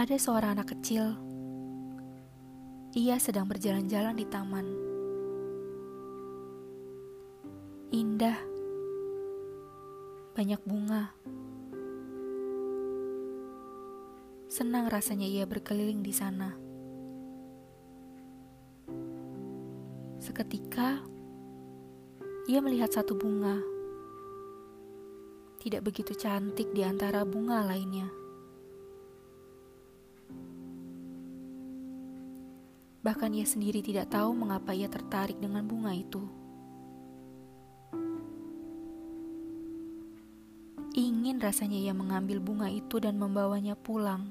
Ada seorang anak kecil. Ia sedang berjalan-jalan di taman. Indah. Banyak bunga. Senang rasanya ia berkeliling di sana. Seketika, ia melihat satu bunga. Tidak begitu cantik di antara bunga lainnya. Bahkan ia sendiri tidak tahu mengapa ia tertarik dengan bunga itu. Ingin rasanya ia mengambil bunga itu dan membawanya pulang,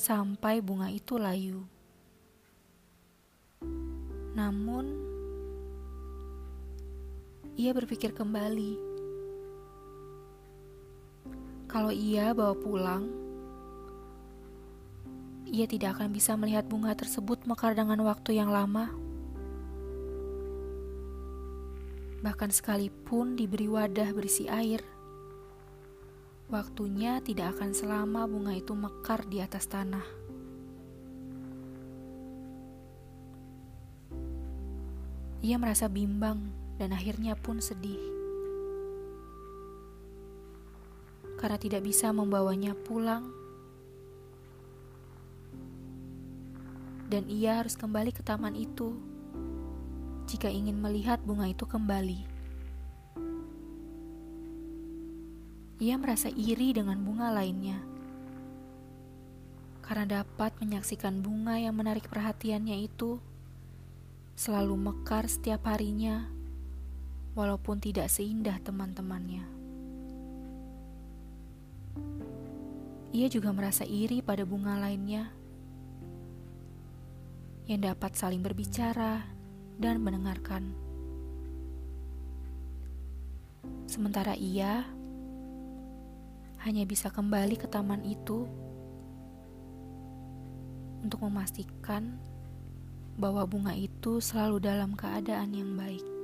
sampai bunga itu layu. Namun, ia berpikir kembali. Kalau ia bawa pulang, ia tidak akan bisa melihat bunga tersebut mekar dengan waktu yang lama. Bahkan sekalipun diberi wadah berisi air, waktunya tidak akan selama bunga itu mekar di atas tanah. Ia merasa bimbang dan akhirnya pun sedih. Karena tidak bisa membawanya pulang, dan ia harus kembali ke taman itu jika ingin melihat bunga itu kembali. Ia merasa iri dengan bunga lainnya karena dapat menyaksikan bunga yang menarik perhatiannya itu selalu mekar setiap harinya, walaupun tidak seindah teman-temannya. Ia juga merasa iri pada bunga lainnya yang dapat saling berbicara dan mendengarkan. Sementara ia hanya bisa kembali ke taman itu untuk memastikan bahwa bunga itu selalu dalam keadaan yang baik.